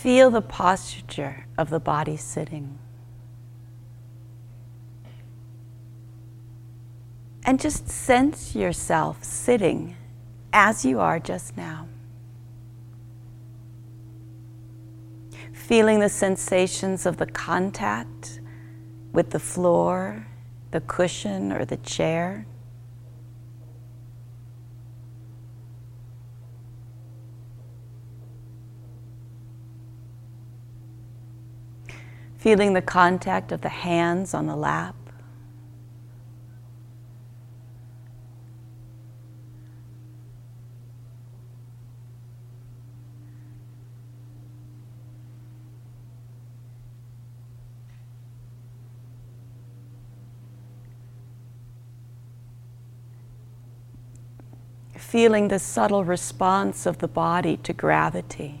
Feel the posture of the body sitting. And just sense yourself sitting as you are just now. Feeling the sensations of the contact with the floor, the cushion, or the chair. Feeling the contact of the hands on the lap. Feeling the subtle response of the body to gravity.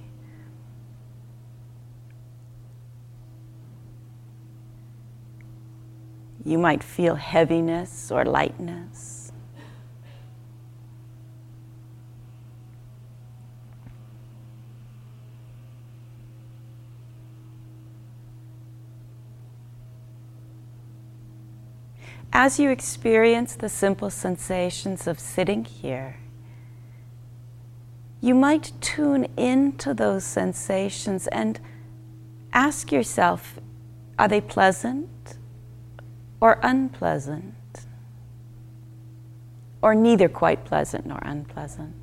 You might feel heaviness or lightness. As you experience the simple sensations of sitting here, you might tune into those sensations and ask yourself, are they pleasant or unpleasant? Or neither quite pleasant nor unpleasant?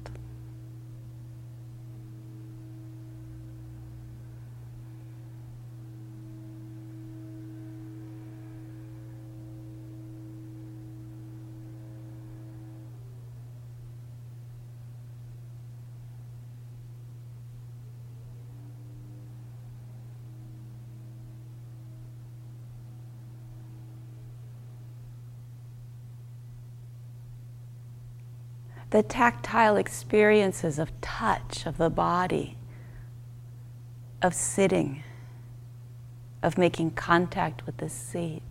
The tactile experiences of touch, of the body, of sitting, of making contact with the seat.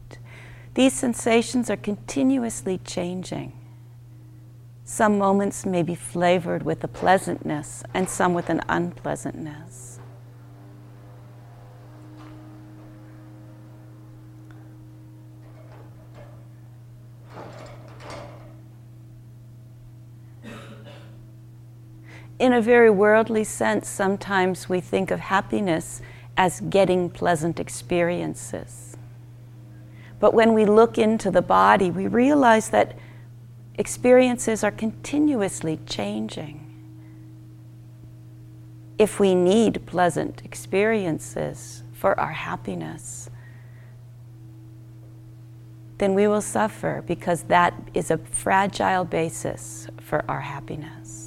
These sensations are continuously changing. Some moments may be flavored with a pleasantness and some with an unpleasantness. In a very worldly sense, sometimes we think of happiness as getting pleasant experiences. But when we look into the body, we realize that experiences are continuously changing. If we need pleasant experiences for our happiness, then we will suffer because that is a fragile basis for our happiness.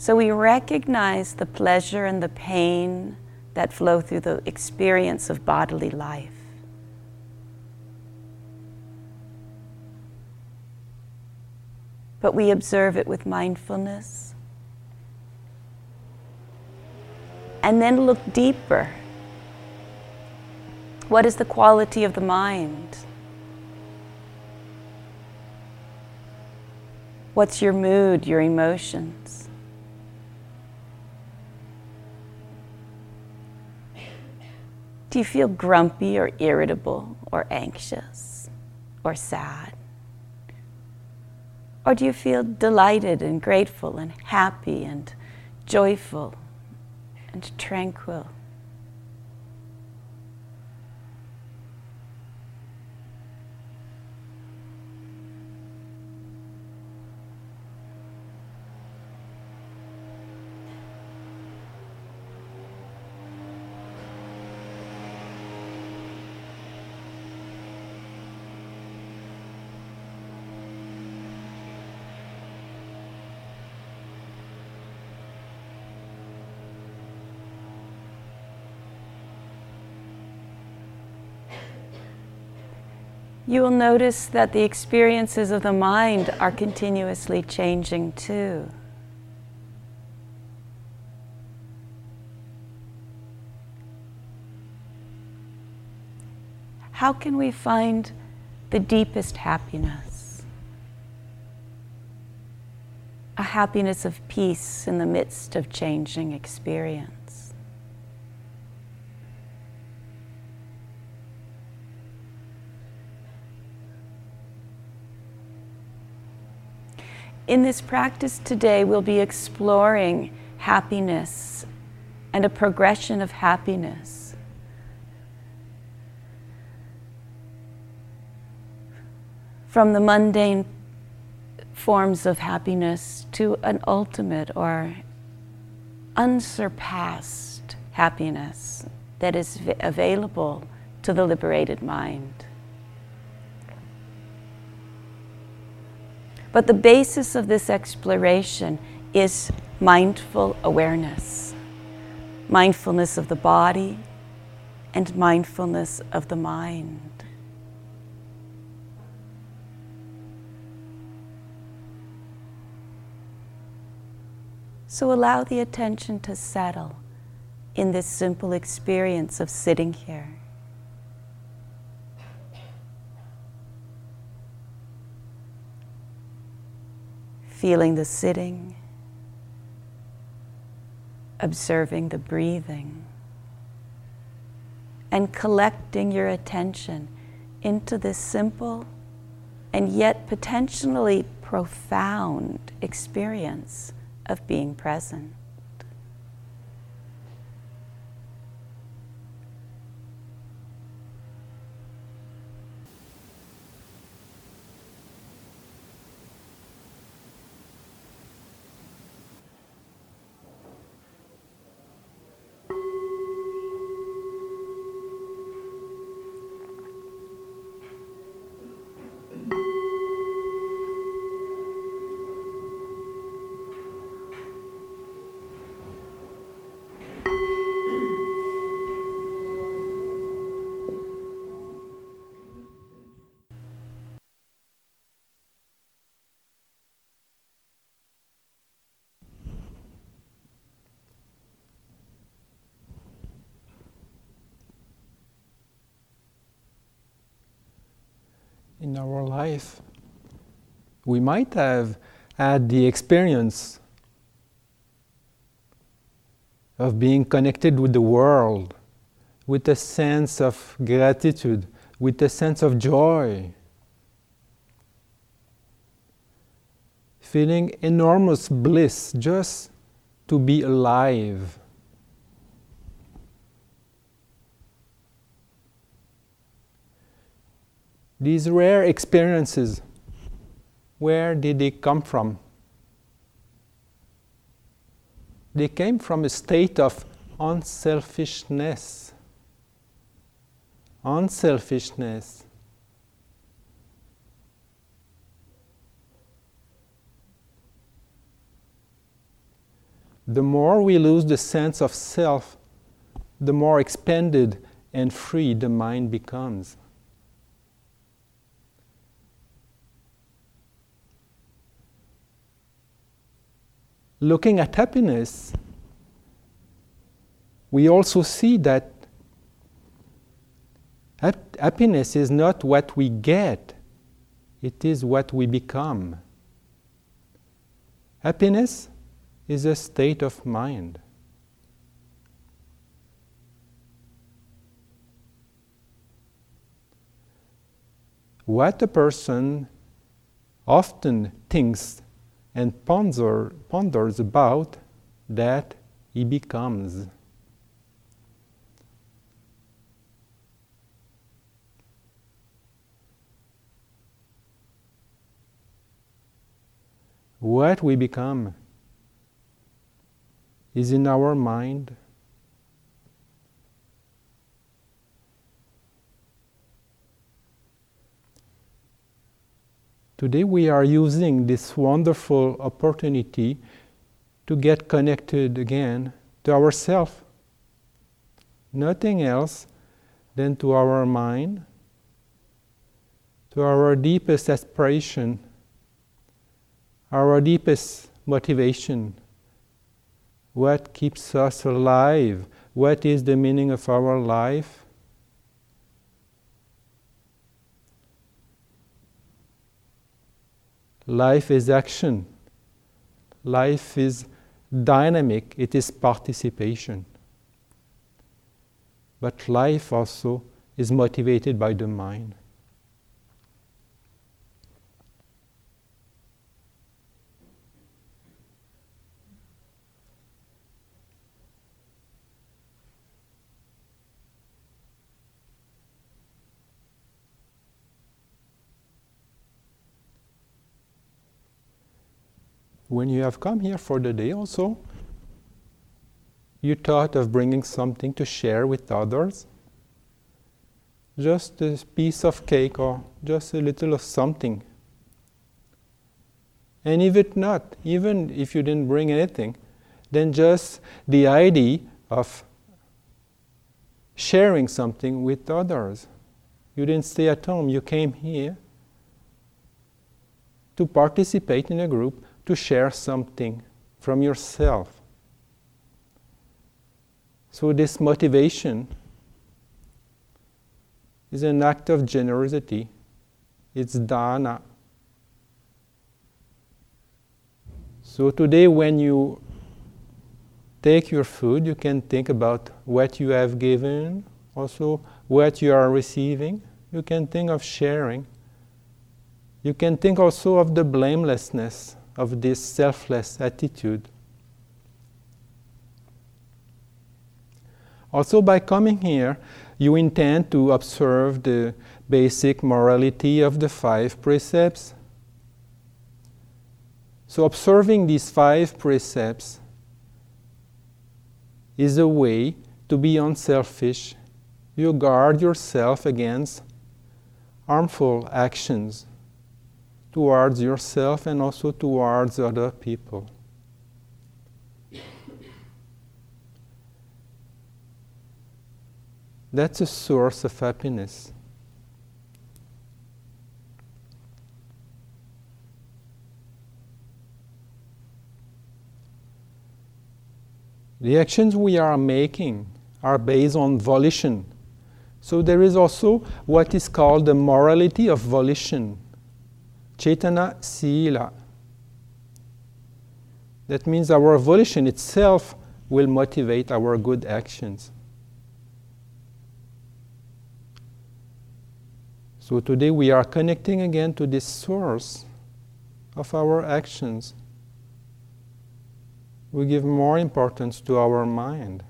So we recognize the pleasure and the pain that flow through the experience of bodily life. But we observe it with mindfulness. And then look deeper. What is the quality of the mind? What's your mood, your emotions? Do you feel grumpy or irritable or anxious or sad? Or do you feel delighted and grateful and happy and joyful and tranquil? You will notice that the experiences of the mind are continuously changing too. How can we find the deepest happiness? a happiness of peace in the midst of changing experience. In this practice today, we'll be exploring happiness and a progression of happiness. From the mundane forms of happiness to an ultimate or unsurpassed happiness that is available to the liberated mind. But the basis of this exploration is mindful awareness, mindfulness of the body and mindfulness of the mind. So allow the attention to settle in this simple experience of sitting here. Feeling the sitting, observing the breathing, and collecting your attention into this simple and yet potentially profound experience of being present. In our life, we might have had the experience of being connected with the world, with a sense of gratitude, with a sense of joy, feeling enormous bliss just to be alive. These rare experiences, where did they come from? They came from a state of unselfishness. Unselfishness. The more we lose the sense of self, the more expanded and free the mind becomes. Looking at happiness, we also see that happiness is not what we get, it is what we become. Happiness is a state of mind. What a person often thinks and ponders about, that he becomes. What we become is in our mind. Today we are using this wonderful opportunity to get connected again to ourselves. Nothing else than to our mind, to our deepest aspiration, our deepest motivation. What keeps us alive? What is the meaning of our life? Life is action. Life is dynamic, it is participation. But life also is motivated by the mind. When you have come here for the day also, you thought of bringing something to share with others. Just a piece of cake or just a little of something. And if it not, even if you didn't bring anything, then just the idea of sharing something with others. You didn't stay at home, you came here to participate in a group, to share something from yourself. So this motivation is an act of generosity. It's dana. So today when you take your food, you can think about what you have given, also what you are receiving. You can think of sharing. You can think also of the blamelessness of this selfless attitude. Also, by coming here, you intend to observe the basic morality of the 5 precepts. So observing these 5 precepts is a way to be unselfish. You guard yourself against harmful actions towards yourself and also towards other people. That's a source of happiness. The actions we are making are based on volition. So there is also what is called the morality of volition. Cetana sila. That means our volition itself will motivate our good actions. So today we are connecting again to this source of our actions. We give more importance to our mind.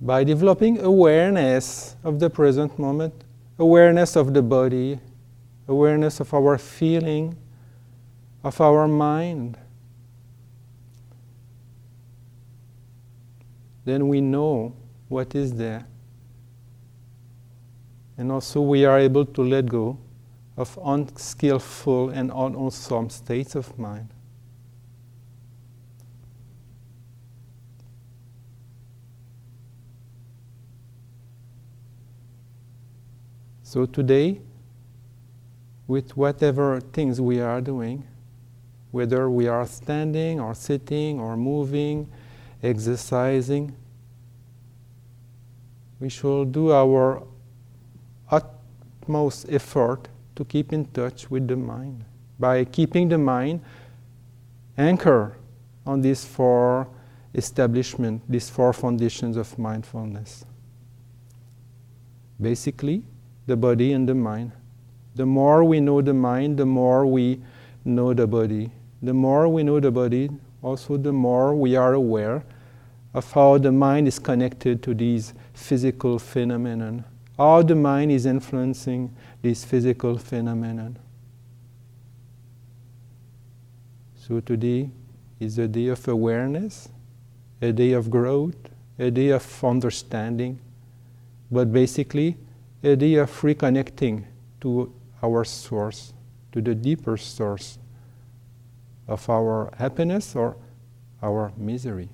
By developing awareness of the present moment, awareness of the body, awareness of our feeling, of our mind, then we know what is there. And also we are able to let go of unskillful and unwholesome states of mind. So today, with whatever things we are doing, whether we are standing or sitting or moving, exercising, we should do our utmost effort to keep in touch with the mind, by keeping the mind anchored on these 4 establishments, these 4 foundations of mindfulness. Basically, the body and the mind. The more we know the mind, the more we know the body. The more we know the body, also the more we are aware of how the mind is connected to these physical phenomena, how the mind is influencing these physical phenomena. So today is a day of awareness, a day of growth, a day of understanding, but basically, the idea of reconnecting to our source, to the deeper source of our happiness or our misery.